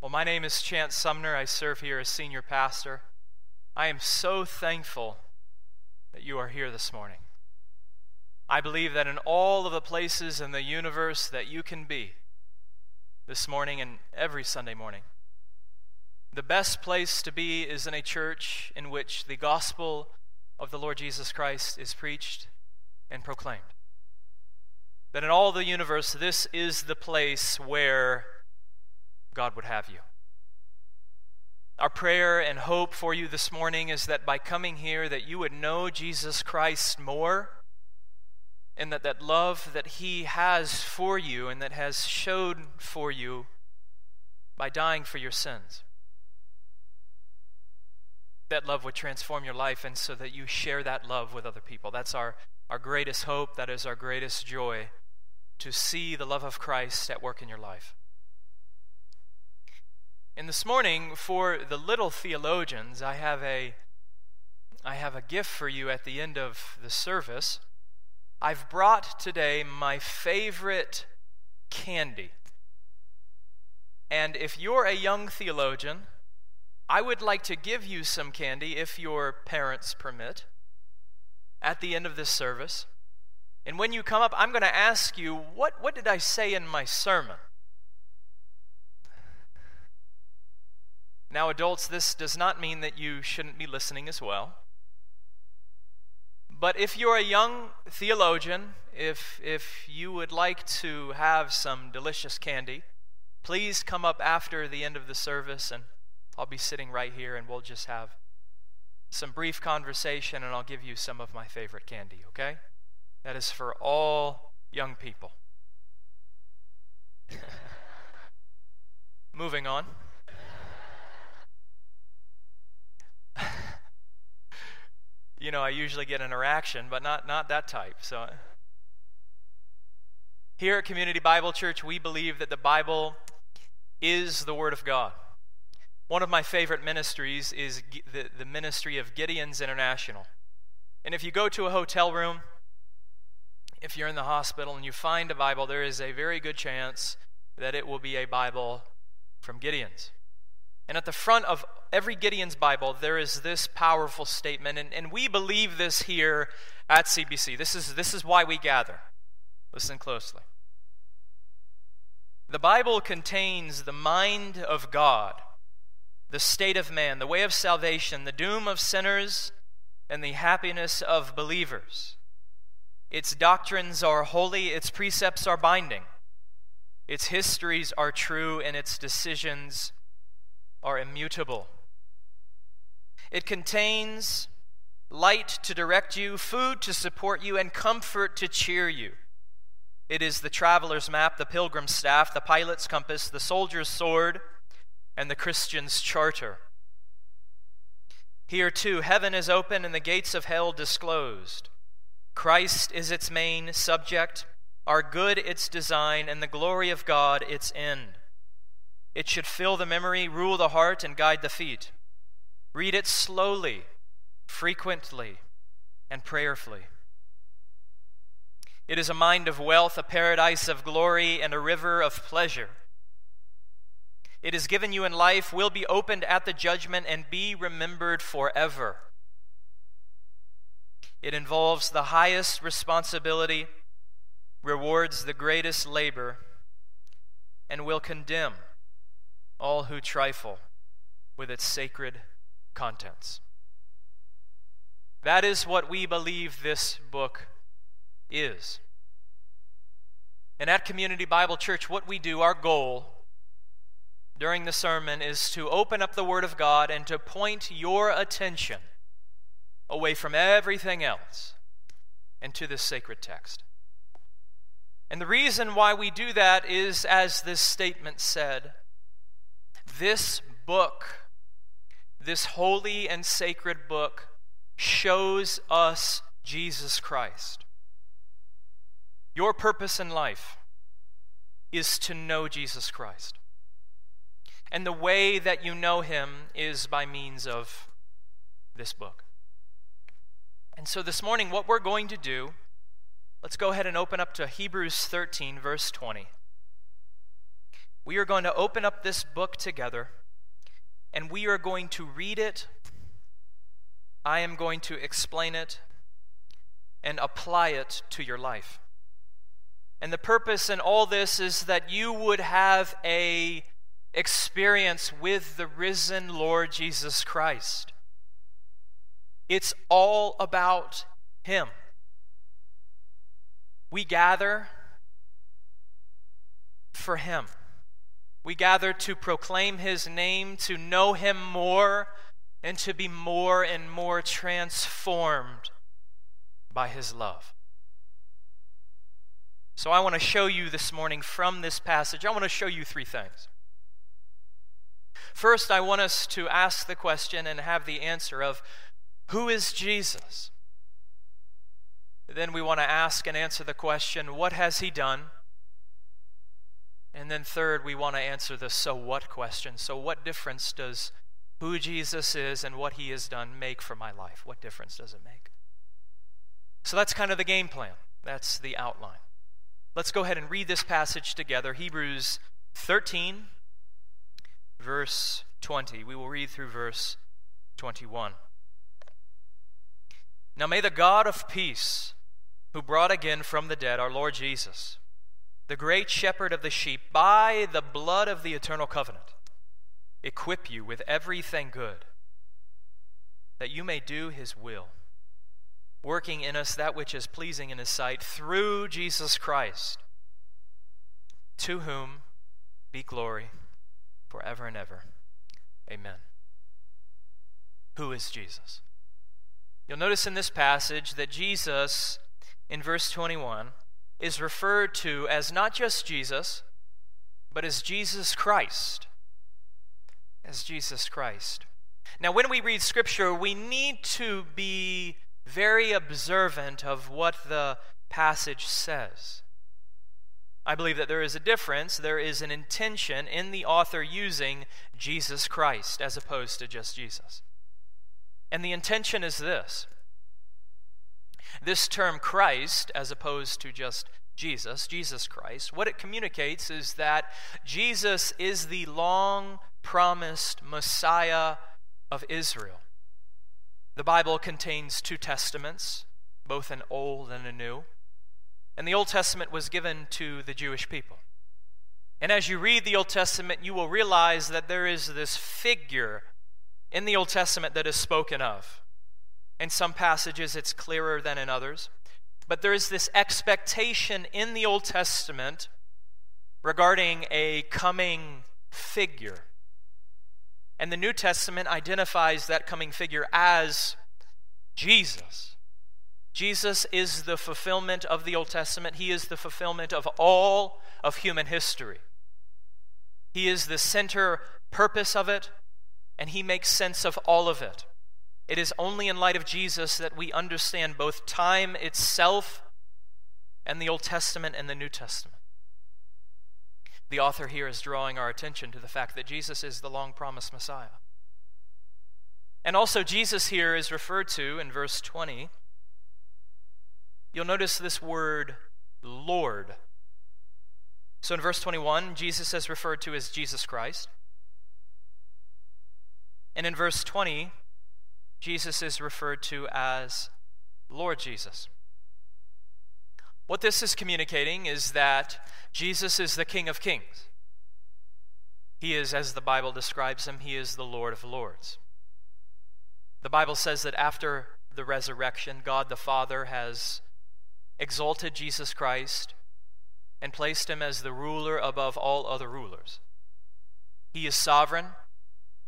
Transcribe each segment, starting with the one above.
Well, my name is Chance Sumner. I serve here as senior pastor. I am so thankful that you are here this morning. I believe that in all of the places in the universe that you can be this morning and every Sunday morning, the best place to be is in a church in which the gospel of the Lord Jesus Christ is preached and proclaimed. That in all the universe, this is the place where God would have you. Our prayer and hope for you this morning is that by coming here, that you would know Jesus Christ more, and that that love that he has for you and that has showed for you by dying for your sins, that love would transform your life, and so that you share that love with other people. That's our greatest hope. That is our greatest joy, to see the love of Christ at work in your life. And this morning, for the little theologians, I have a gift for you at the end of the service. I've brought today my favorite candy. And if you're a young theologian, I would like to give you some candy, if your parents permit, at the end of this service. And when you come up, I'm going to ask you, what did I say in my sermon? Now, adults, this does not mean that you shouldn't be listening as well. But if you're a young theologian, if you would like to have some delicious candy, please come up after the end of the service, and I'll be sitting right here, and we'll just have some brief conversation, and I'll give you some of my favorite candy, okay? That is for all young people. Moving on. You know, I usually get interaction, but not that type. So here at Community Bible Church, we believe that the Bible is the Word of God. One of my favorite ministries is the ministry of Gideon's International. And if you go to a hotel room, if you're in the hospital and you find a Bible, there is a very good chance that it will be a Bible from Gideon's. And at the front of every Gideon's Bible, there is this powerful statement, and we believe this here at CBC. This is why we gather. Listen closely. The Bible contains the mind of God, the state of man, the way of salvation, the doom of sinners, and the happiness of believers. Its doctrines are holy, its precepts are binding, its histories are true, and its decisions are immutable. It contains light to direct you, food to support you, and comfort to cheer you. It is the traveler's map, the pilgrim's staff, the pilot's compass, the soldier's sword, and the Christian's charter. Here too, heaven is open and the gates of hell disclosed. Christ is its main subject, our good its design, and the glory of God its end. It should fill the memory, rule the heart, and guide the feet. Read it slowly, frequently, and prayerfully. It is a mind of wealth, a paradise of glory, and a river of pleasure. It is given you in life, will be opened at the judgment, and be remembered forever. It involves the highest responsibility, rewards the greatest labor, and will condemn all who trifle with its sacred contents. That is what we believe this book is. And at Community Bible Church, what we do, our goal during the sermon, is to open up the Word of God and to point your attention away from everything else and to this sacred text. And the reason why we do that is, as this statement said, this book, this holy and sacred book, shows us Jesus Christ. Your purpose in life is to know Jesus Christ. And the way that you know him is by means of this book. And so this morning, what we're going to do, let's go ahead and open up to Hebrews 13, verse 20. We are going to open up this book together, and we are going to read it. I am going to explain it and apply it to your life. And the purpose in all this is that you would have an experience with the risen Lord Jesus Christ. It's all about Him. We gather for Him. We gather to proclaim His name, to know Him more, and to be more and more transformed by His love. So I want to show you this morning from this passage, I want to show you three things. First, I want us to ask the question and have the answer of, who is Jesus? Then we want to ask and answer the question, what has He done? And then third, we want to answer the so what question. So what difference does who Jesus is and what He has done make for my life? What difference does it make? So that's kind of the game plan. That's the outline. Let's go ahead and read this passage together. Hebrews 13, verse 20. We will read through verse 21. Now may the God of peace, who brought again from the dead our Lord Jesus, the great shepherd of the sheep, by the blood of the eternal covenant, equip you with everything good, that you may do His will, working in us that which is pleasing in His sight, through Jesus Christ, to whom be glory forever and ever. Amen. Who is Jesus? You'll notice in this passage that Jesus, in verse 21, is referred to as not just Jesus, but as Jesus Christ. As Jesus Christ. Now, when we read Scripture, we need to be very observant of what the passage says. I believe that there is a difference, there is an intention in the author using Jesus Christ as opposed to just Jesus. And the intention is this. This term Christ, as opposed to just Jesus, Jesus Christ, what it communicates is that Jesus is the long-promised Messiah of Israel. The Bible contains two testaments, both an old and a new, and the Old Testament was given to the Jewish people. And as you read the Old Testament, you will realize that there is this figure in the Old Testament that is spoken of. In some passages, it's clearer than in others. But there is this expectation in the Old Testament regarding a coming figure. And the New Testament identifies that coming figure as Jesus. Jesus is the fulfillment of the Old Testament. He is the fulfillment of all of human history. He is the center purpose of it, and He makes sense of all of it. It is only in light of Jesus that we understand both time itself and the Old Testament and the New Testament. The author here is drawing our attention to the fact that Jesus is the long-promised Messiah. And also Jesus here is referred to in verse 20. You'll notice this word, Lord. So in verse 21, Jesus is referred to as Jesus Christ. And in verse 20, Jesus is referred to as Lord Jesus. What this is communicating is that Jesus is the King of Kings. He is, as the Bible describes Him, He is the Lord of Lords. The Bible says that after the resurrection, God the Father has exalted Jesus Christ and placed Him as the ruler above all other rulers. He is sovereign.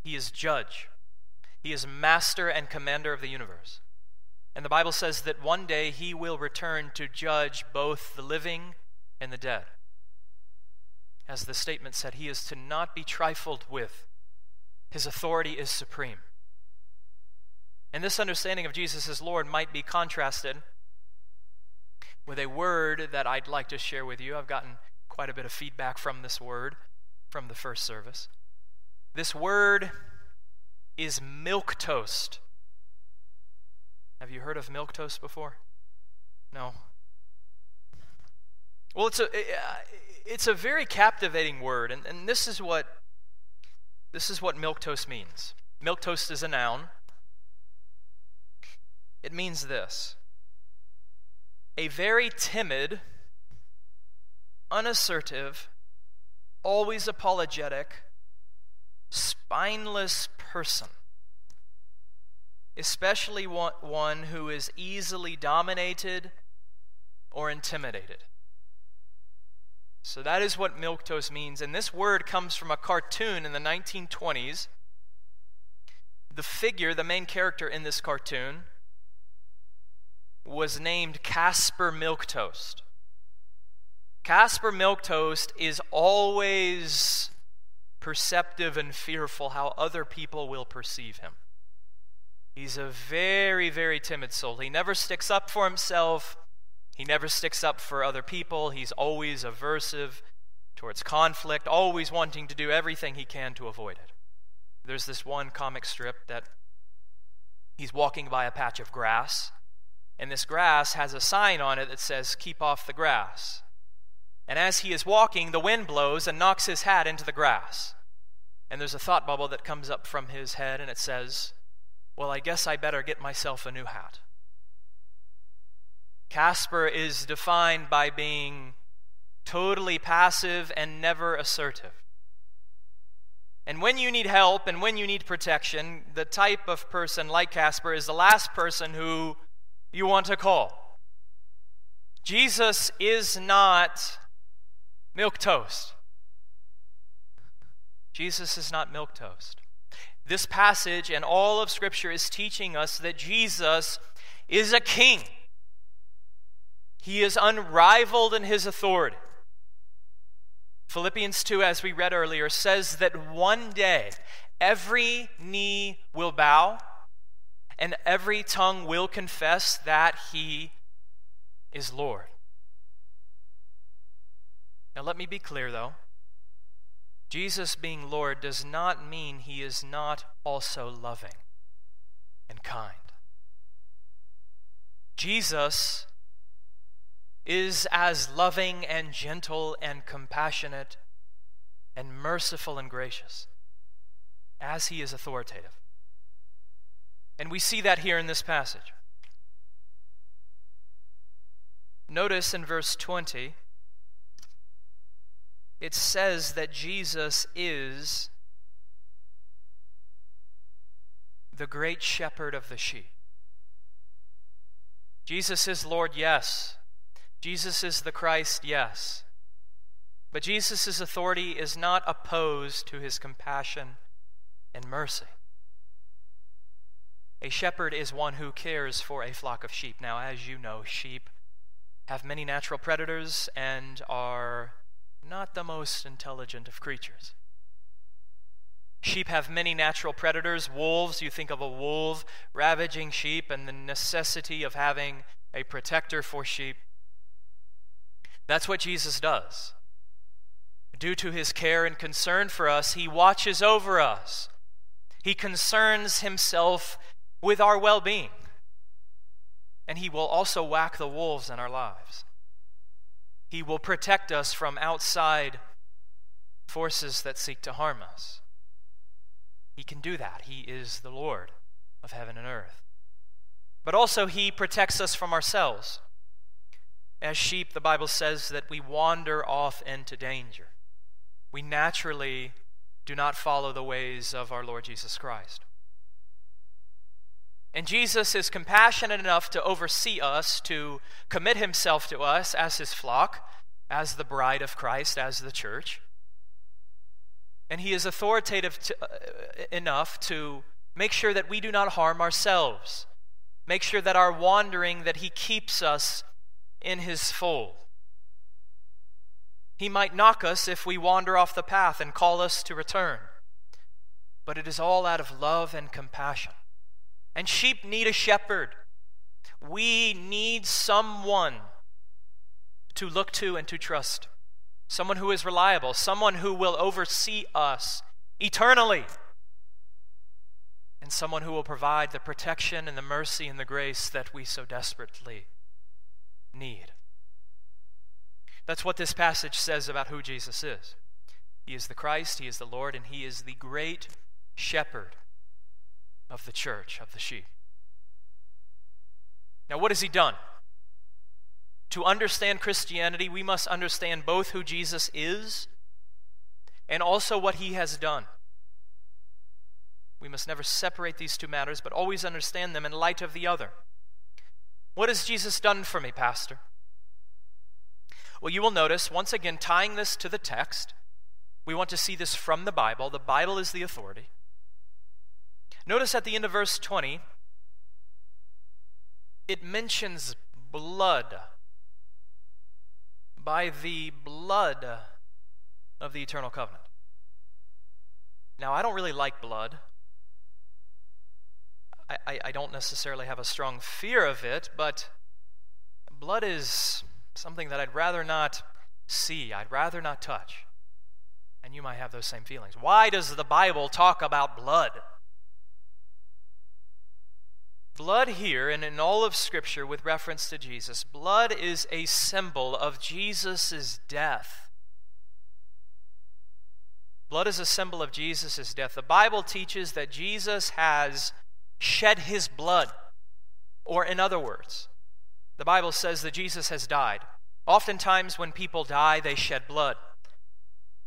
He is judge. He is master and commander of the universe. And the Bible says that one day He will return to judge both the living and the dead. As the statement said, He is to not be trifled with. His authority is supreme. And this understanding of Jesus as Lord might be contrasted with a word that I'd like to share with you. I've gotten quite a bit of feedback from this word from the first service. This word is milquetoast. Have you heard of milquetoast before? No. Well, it's a very captivating word, and this is what milquetoast means. Milquetoast is a noun. It means this: a very timid, unassertive, always apologetic, spineless person, especially one who is easily dominated or intimidated. So that is what milquetoast means, and this word comes from a cartoon in the 1920s. The figure, the main character in this cartoon, was named Casper Milquetoast. Casper Milquetoast is always perceptive and fearful how other people will perceive him. He's a very, very timid soul. He never sticks up for himself. He never sticks up for other people. He's always aversive towards conflict, always wanting to do everything he can to avoid it. There's this one comic strip that he's walking by a patch of grass, and this grass has a sign on it that says, "Keep off the grass." And as he is walking, the wind blows and knocks his hat into the grass. And there's a thought bubble that comes up from his head, and it says, "Well, I guess I better get myself a new hat." Casper is defined by being totally passive and never assertive. And when you need help and when you need protection, the type of person like Casper is the last person who you want to call. Jesus is not milquetoast. Jesus is not milquetoast. This passage and all of Scripture is teaching us that Jesus is a king. He is unrivaled in his authority. Philippians 2, as we read earlier, says that one day every knee will bow and every tongue will confess that he is Lord. Now let me be clear, though. Jesus being Lord does not mean he is not also loving and kind. Jesus is as loving and gentle and compassionate and merciful and gracious as he is authoritative. And we see that here in this passage. Notice in verse 20, it says that Jesus is the great shepherd of the sheep. Jesus is Lord, yes. Jesus is the Christ, yes. But Jesus' authority is not opposed to his compassion and mercy. A shepherd is one who cares for a flock of sheep. Now, as you know, sheep have many natural predators and are not the most intelligent of creatures. Sheep have many natural predators. Wolves, you think of a wolf ravaging sheep and the necessity of having a protector for sheep. That's what Jesus does. Due to his care and concern for us, he watches over us. He concerns himself with our well-being. And he will also whack the wolves in our lives. He will protect us from outside forces that seek to harm us. He can do that. He is the Lord of heaven and earth. But also he protects us from ourselves. As sheep, the Bible says that we wander off into danger. We naturally do not follow the ways of our Lord Jesus Christ. And Jesus is compassionate enough to oversee us, to commit himself to us as his flock, as the bride of Christ, as the church. And he is authoritative enough to make sure that we do not harm ourselves, make sure that our wandering, that he keeps us in his fold. He might knock us if we wander off the path and call us to return, but it is all out of love and compassion. And sheep need a shepherd. We need someone to look to and to trust, someone who is reliable, someone who will oversee us eternally, and someone who will provide the protection and the mercy and the grace that we so desperately need. That's what this passage says about who Jesus is. He is the Christ, he is the Lord, and he is the great shepherd of the church, of the sheep. Now, what has he done? To understand Christianity, we must understand both who Jesus is and also what he has done. We must never separate these two matters, but always understand them in light of the other. What has Jesus done for me, Pastor? Well, you will notice, once again, tying this to the text, we want to see this from the Bible. The Bible is the authority. Notice at the end of verse 20, it mentions blood. By the blood of the eternal covenant. Now, I don't really like blood. I don't necessarily have a strong fear of it, but blood is something that I'd rather not see, I'd rather not touch. And you might have those same feelings. Why does the Bible talk about blood? Blood here, and in all of Scripture with reference to Jesus, blood is a symbol of Jesus' death. Blood is a symbol of Jesus' death. The Bible teaches that Jesus has shed his blood, or in other words, the Bible says that Jesus has died. Oftentimes when people die, they shed blood.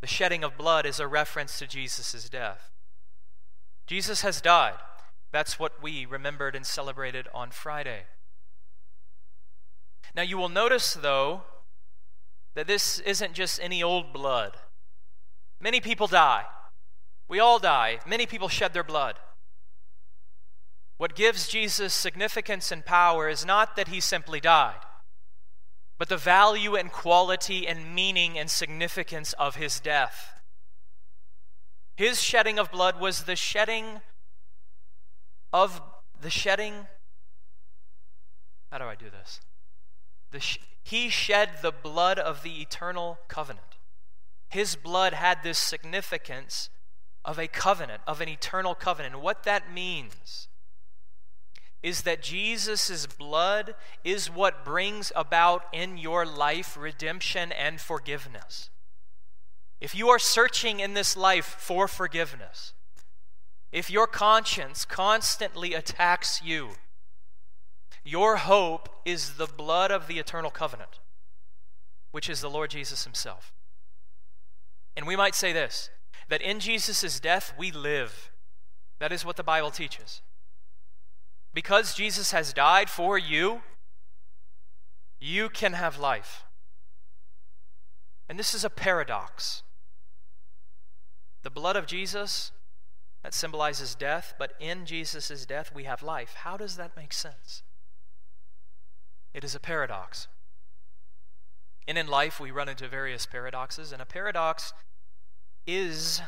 The shedding of blood is a reference to Jesus' death. Jesus has died. That's what we remembered and celebrated on Friday. Now you will notice, though, that this isn't just any old blood. Many people die. We all die. Many people shed their blood. What gives Jesus significance and power is not that he simply died, but the value and quality and meaning and significance of his death. His shedding of blood was the shedding of the shedding. How do I do this? He shed the blood of the eternal covenant. His blood had this significance of a covenant, of an eternal covenant. And what that means is that Jesus' blood is what brings about in your life redemption and forgiveness. If you are searching in this life for forgiveness, if your conscience constantly attacks you, your hope is the blood of the eternal covenant, which is the Lord Jesus himself. And we might say this, that in Jesus' death we live. That is what the Bible teaches. Because Jesus has died for you, you can have life. And this is a paradox. The blood of Jesus, that symbolizes death, but in Jesus' death we have life. How does that make sense? It is a paradox. And in life we run into various paradoxes, and a paradox is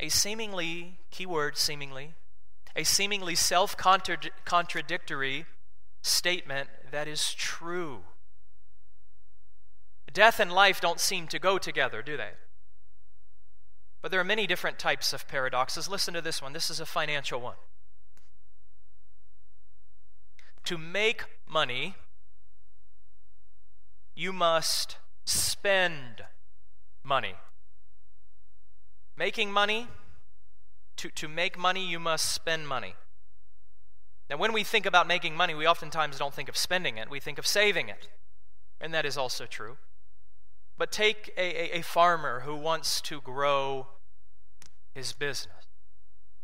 a seemingly, keyword seemingly, a seemingly self-contradictory statement that is true. Death and life don't seem to go together, do they? But there are many different types of paradoxes. Listen to this one. This is a financial one. To make money, you must spend money. Making money, to make money, you must spend money. Now, when we think about making money, we oftentimes don't think of spending it. We think of saving it. And that is also true. But take a farmer who wants to grow his business.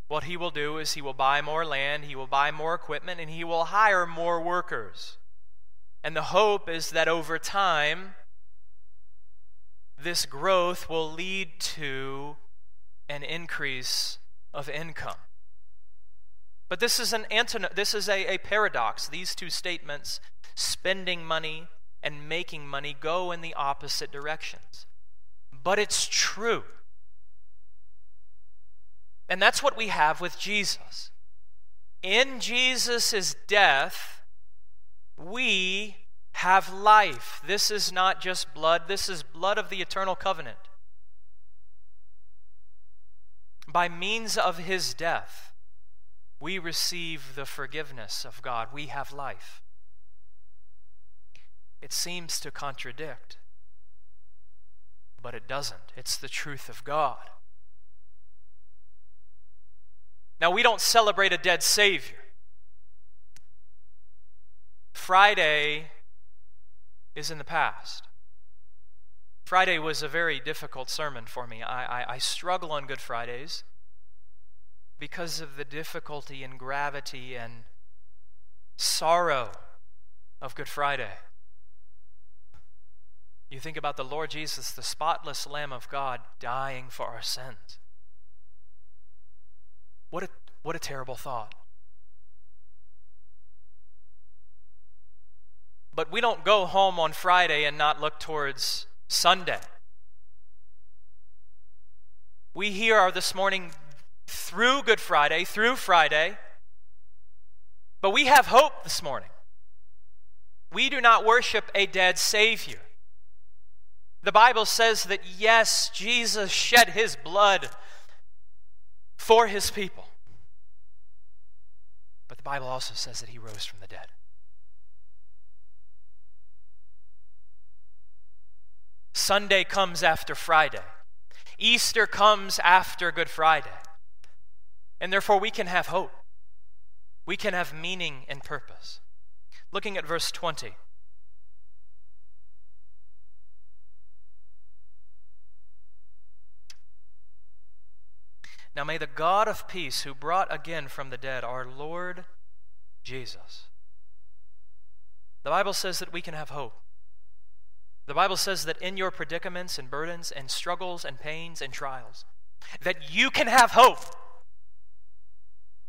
What he will do is he will buy more land, he will buy more equipment, and he will hire more workers. And the hope is that over time, this growth will lead to an increase of income. But this is a paradox. These two statements, spending money and making money, go in the opposite directions. But it's true. And that's what we have with Jesus. In Jesus' death, we have life. This is not just blood. This is blood of the eternal covenant. By means of his death, we receive the forgiveness of God. We have life. It seems to contradict but it doesn't. It's the truth of God. Now, we don't celebrate a dead Savior. Friday is in the past. Friday was a very difficult sermon for me. I struggle on Good Fridays because of the difficulty and gravity and sorrow of Good Friday. You think about the Lord Jesus, the spotless Lamb of God, dying for our sins. What a terrible thought. But we don't go home on Friday and not look towards Sunday. We here are this morning through Good Friday, through Friday, but we have hope this morning. We do not worship a dead Savior. The Bible says that, yes, Jesus shed his blood for his people. But the Bible also says that he rose from the dead. Sunday comes after Friday. Easter comes after Good Friday. And therefore we can have hope. We can have meaning and purpose. Looking at verse 20. Now may the God of peace, who brought again from the dead our Lord Jesus. The Bible says that we can have hope. The Bible says that in your predicaments and burdens and struggles and pains and trials, that you can have hope.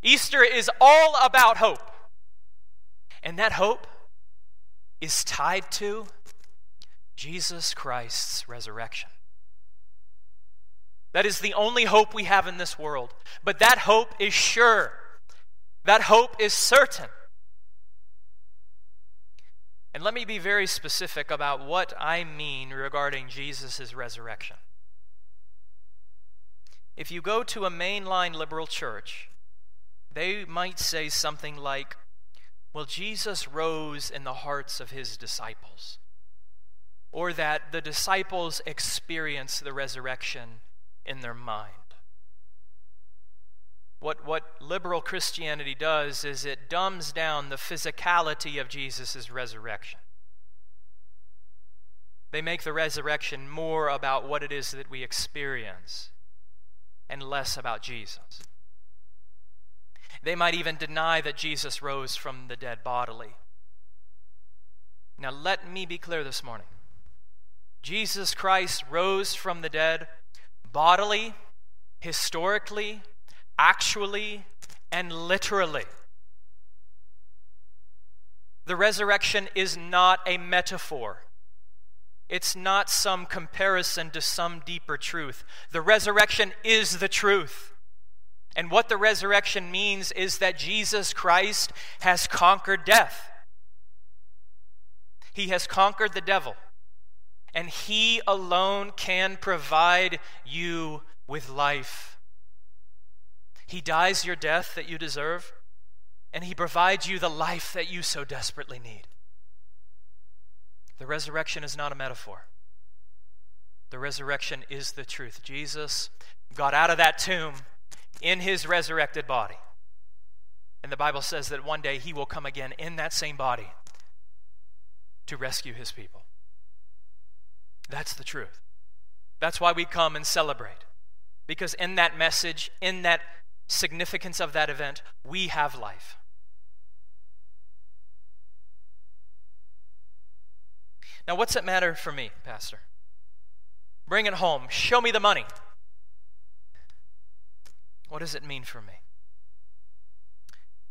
Easter is all about hope. And that hope is tied to Jesus Christ's resurrection. That is the only hope we have in this world. But that hope is sure. That hope is certain. And let me be very specific about what I mean regarding Jesus' resurrection. If you go to a mainline liberal church, they might say something like, well, Jesus rose in the hearts of his disciples. Or that the disciples experienced the resurrection in their mind. What liberal Christianity does is it dumbs down the physicality of Jesus' resurrection. They make the resurrection more about what it is that we experience and less about Jesus. They might even deny that Jesus rose from the dead bodily. Now let me be clear this morning. Jesus Christ rose from the dead bodily, historically, actually, and literally. The resurrection is not a metaphor. It's not some comparison to some deeper truth. The resurrection is the truth. And what the resurrection means is that Jesus Christ has conquered death. He has conquered the devil. And he alone can provide you with life. He dies your death that you deserve, and he provides you the life that you so desperately need. The resurrection is not a metaphor. The resurrection is the truth. Jesus got out of that tomb in his resurrected body. And the Bible says that one day he will come again in that same body to rescue his people. That's the truth. That's why we come and celebrate. Because in that message, in that significance of that event, we have life. Now, what's it matter for me, Pastor? Bring it home. Show me the money. What does it mean for me?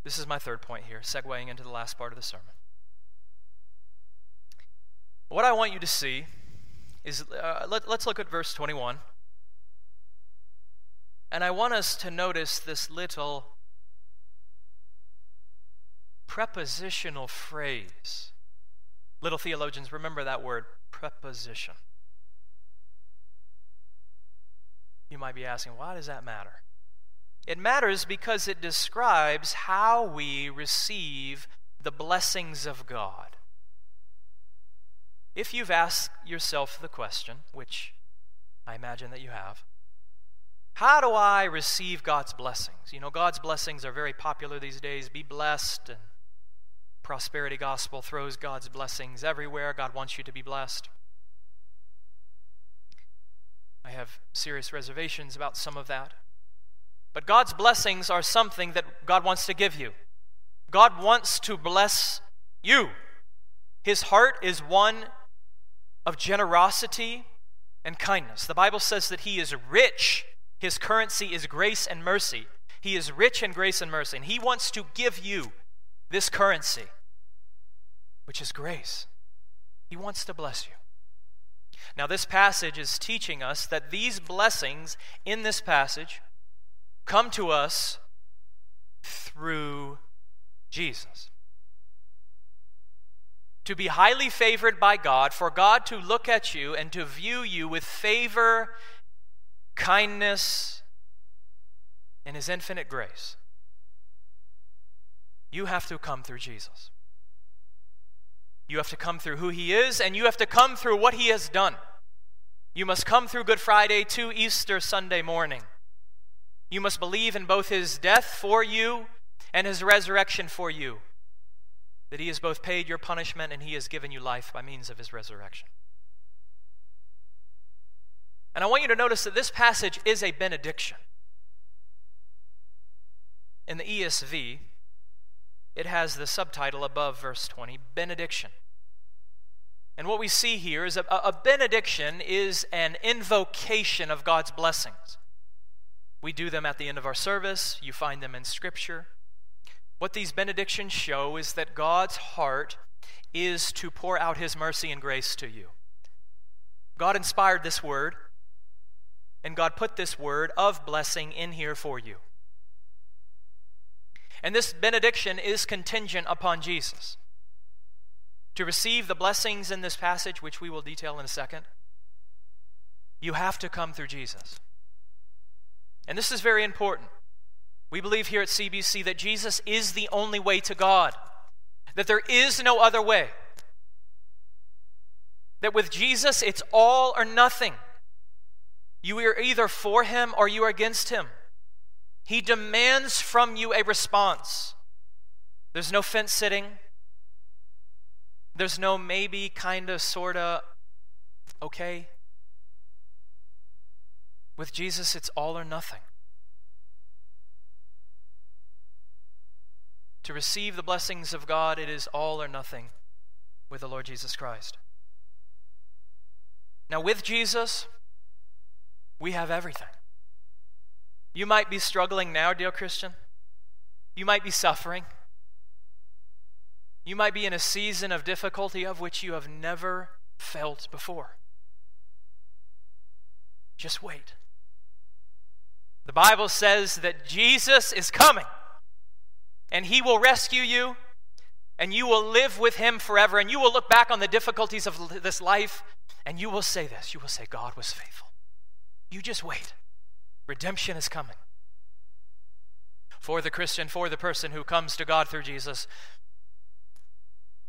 This is my third point here, segueing into the last part of the sermon. What I want you to see is, let's look at verse 21. And I want us to notice this little prepositional phrase. Little theologians, remember that word, preposition. You might be asking, why does that matter? It matters because it describes how we receive the blessings of God. If you've asked yourself the question, which I imagine that you have. How do I receive God's blessings? You know, God's blessings are very popular these days. Be blessed. And prosperity gospel throws God's blessings everywhere. God wants you to be blessed. I have serious reservations about some of that. But God's blessings are something that God wants to give you. God wants to bless you. His heart is one of generosity and kindness. The Bible says that he is rich. His currency is grace and mercy. He is rich in grace and mercy. And he wants to give you this currency, which is grace. He wants to bless you. Now, this passage is teaching us that these blessings in this passage come to us through Jesus. To be highly favored by God, for God to look at you and to view you with favor, kindness, and his infinite grace. You have to come through Jesus. You have to come through who he is, and you have to come through what he has done. You must come through Good Friday to Easter Sunday morning. You must believe in both his death for you and his resurrection for you, that he has both paid your punishment and he has given you life by means of his resurrection. And I want you to notice that this passage is a benediction. In the ESV, it has the subtitle above verse 20, benediction. And what we see here is a benediction is an invocation of God's blessings. We do them at the end of our service. You find them in Scripture. What these benedictions show is that God's heart is to pour out his mercy and grace to you. God inspired this word, and God put this word of blessing in here for you. And this benediction is contingent upon Jesus. To receive the blessings in this passage, which we will detail in a second, you have to come through Jesus. And this is very important. We believe here at CBC that Jesus is the only way to God, that there is no other way, that with Jesus it's all or nothing. You are either for him or you are against him. He demands from you a response. There's no fence sitting. There's no maybe, kind of, sort of, okay. With Jesus, it's all or nothing. To receive the blessings of God, it is all or nothing with the Lord Jesus Christ. Now, with Jesus, we have everything. You might be struggling now, dear Christian. You might be suffering. You might be in a season of difficulty of which you have never felt before. Just wait. The Bible says that Jesus is coming, and he will rescue you, and you will live with him forever, and you will look back on the difficulties of this life, and you will say this. You will say, God was faithful. You just wait. Redemption is coming. For the Christian, for the person who comes to God through Jesus,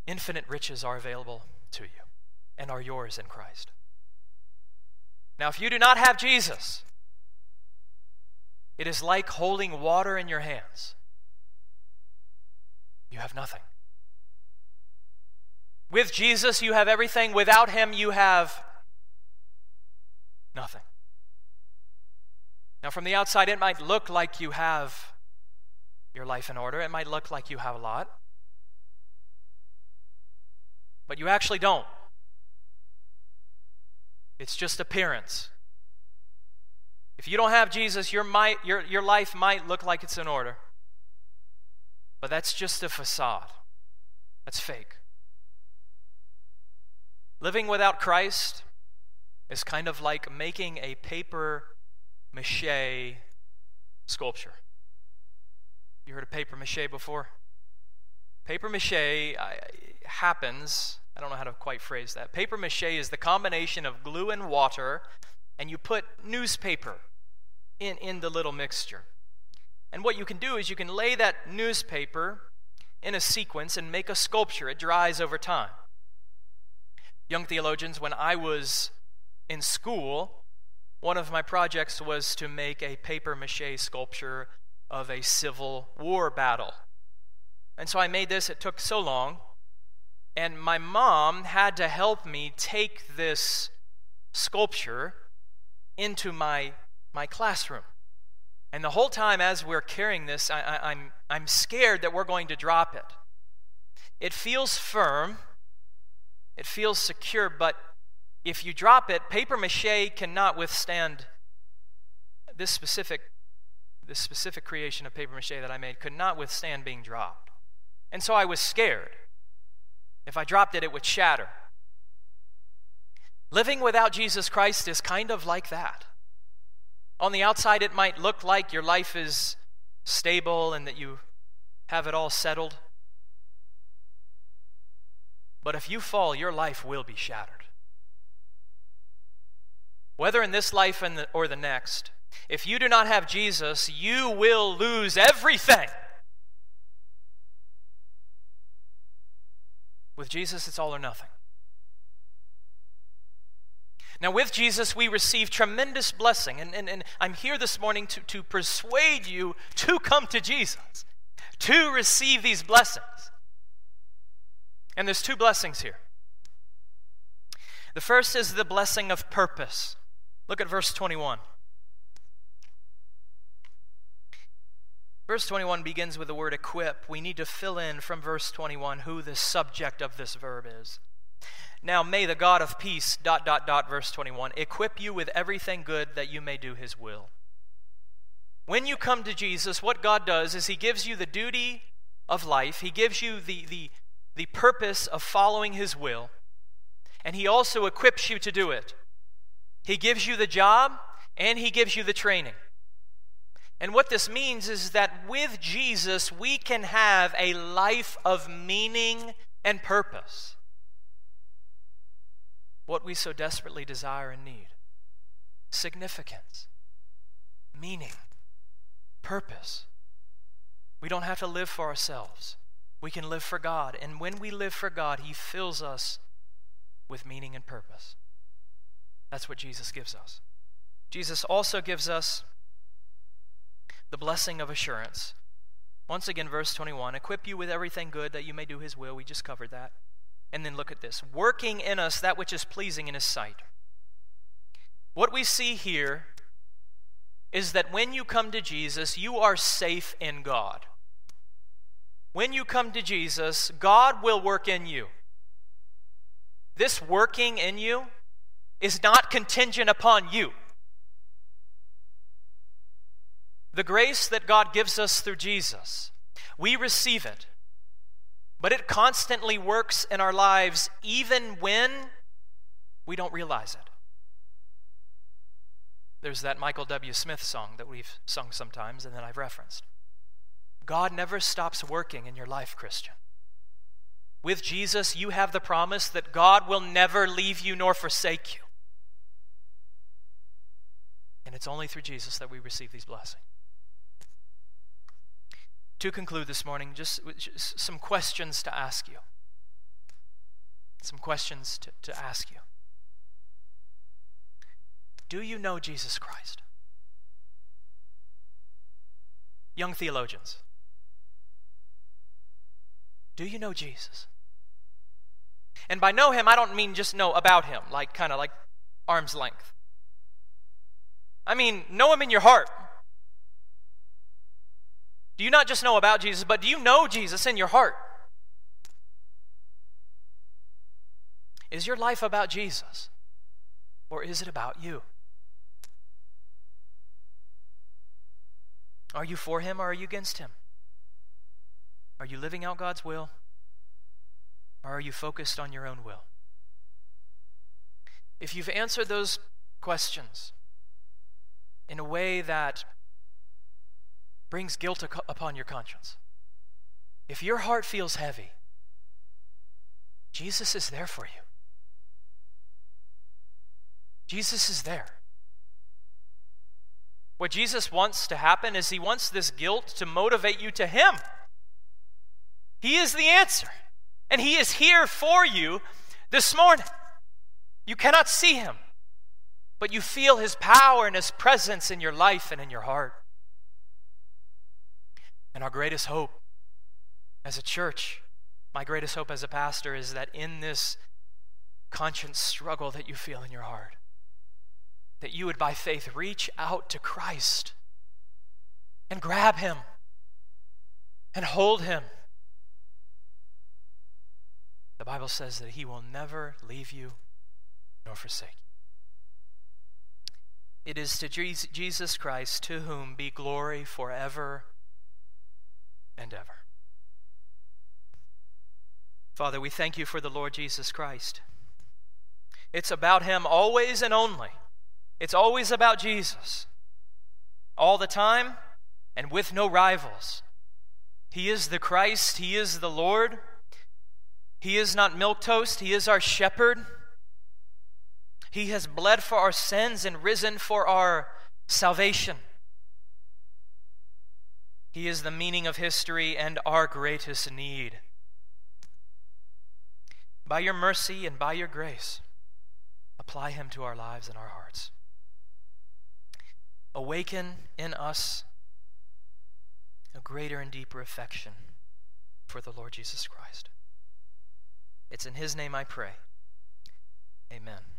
infinite riches are available to you and are yours in Christ. Now, if you do not have Jesus, it is like holding water in your hands. You have nothing. With Jesus, you have everything. Without him, you have nothing. Now, from the outside, it might look like you have your life in order. It might look like you have a lot. But you actually don't. It's just appearance. If you don't have Jesus, your life might look like it's in order. But that's just a facade. That's fake. Living without Christ is kind of like making a paper mache sculpture. You heard of paper mache before? Paper mache happens, I don't know how to quite phrase that. Paper mache is the combination of glue and water, and you put newspaper in the little mixture. And what you can do is you can lay that newspaper in a sequence and make a sculpture. It dries over time. Young theologians, when I was in school, One of my projects was to make a papier-mâché sculpture of a Civil War battle. And so I made this. It took so long. And my mom had to help me take this sculpture into my classroom. And the whole time as we're carrying this, I'm scared that we're going to drop it. It feels firm. It feels secure, but if you drop it, papier-mâché cannot withstand this specific creation of papier-mâché that I made could not withstand being dropped. And so I was scared. If I dropped it, it would shatter. Living without Jesus Christ is kind of like that. On the outside, it might look like your life is stable and that you have it all settled. But if you fall, your life will be shattered. Whether in this life or the next, if you do not have Jesus, you will lose everything. With Jesus, it's all or nothing. Now, with Jesus, we receive tremendous blessing. And I'm here this morning to persuade you to come to Jesus, to receive these blessings. And there's two blessings here. The first is the blessing of purpose. Look at verse 21. Verse 21 begins with the word equip. We need to fill in from verse 21 who the subject of this verb is. Now may the God of peace, verse 21, equip you with everything good that you may do his will. When you come to Jesus, what God does is he gives you the duty of life. He gives you the purpose of following his will. And he also equips you to do it. He gives you the job and he gives you the training. And what this means is that with Jesus, we can have a life of meaning and purpose. What we so desperately desire and need. Significance, meaning, purpose. We don't have to live for ourselves. We can live for God. And when we live for God, he fills us with meaning and purpose. That's what Jesus gives us. Jesus also gives us the blessing of assurance. Once again, verse 21, equip you with everything good that you may do his will. We just covered that. And then look at this. Working in us that which is pleasing in his sight. What we see here is that when you come to Jesus, you are safe in God. When you come to Jesus, God will work in you. This working in you is not contingent upon you. The grace that God gives us through Jesus, we receive it, but it constantly works in our lives even when we don't realize it. There's that Michael W. Smith song that we've sung sometimes and that I've referenced. God never stops working in your life, Christian. With Jesus, you have the promise that God will never leave you nor forsake you. And it's only through Jesus that we receive these blessings. To conclude this morning, just some questions to ask you. Some questions to ask you. Do you know Jesus Christ? Young theologians, do you know Jesus? And by know him, I don't mean just know about him, like kind of like arm's length. I mean, know him in your heart. Do you not just know about Jesus, but do you know Jesus in your heart? Is your life about Jesus, or is it about you? Are you for him, or are you against him? Are you living out God's will, or are you focused on your own will? If you've answered those questions in a way that brings guilt upon your conscience. If your heart feels heavy, Jesus is there for you. Jesus is there. What Jesus wants to happen is he wants this guilt to motivate you to him. He is the answer, and he is here for you this morning. You cannot see him, but you feel his power and his presence in your life and in your heart. And our greatest hope as a church, my greatest hope as a pastor, is that in this conscience struggle that you feel in your heart, that you would by faith reach out to Christ and grab him and hold him. The Bible says that he will never leave you nor forsake you. It is to Jesus Christ to whom be glory forever and ever. Father, we thank you for the Lord Jesus Christ. It's about him always and only. It's always about Jesus. All the time and with no rivals. He is the Christ. He is the Lord. He is not milquetoast. He is our shepherd. He has bled for our sins and risen for our salvation. He is the meaning of history and our greatest need. By your mercy and by your grace, apply him to our lives and our hearts. Awaken in us a greater and deeper affection for the Lord Jesus Christ. It's in his name I pray. Amen.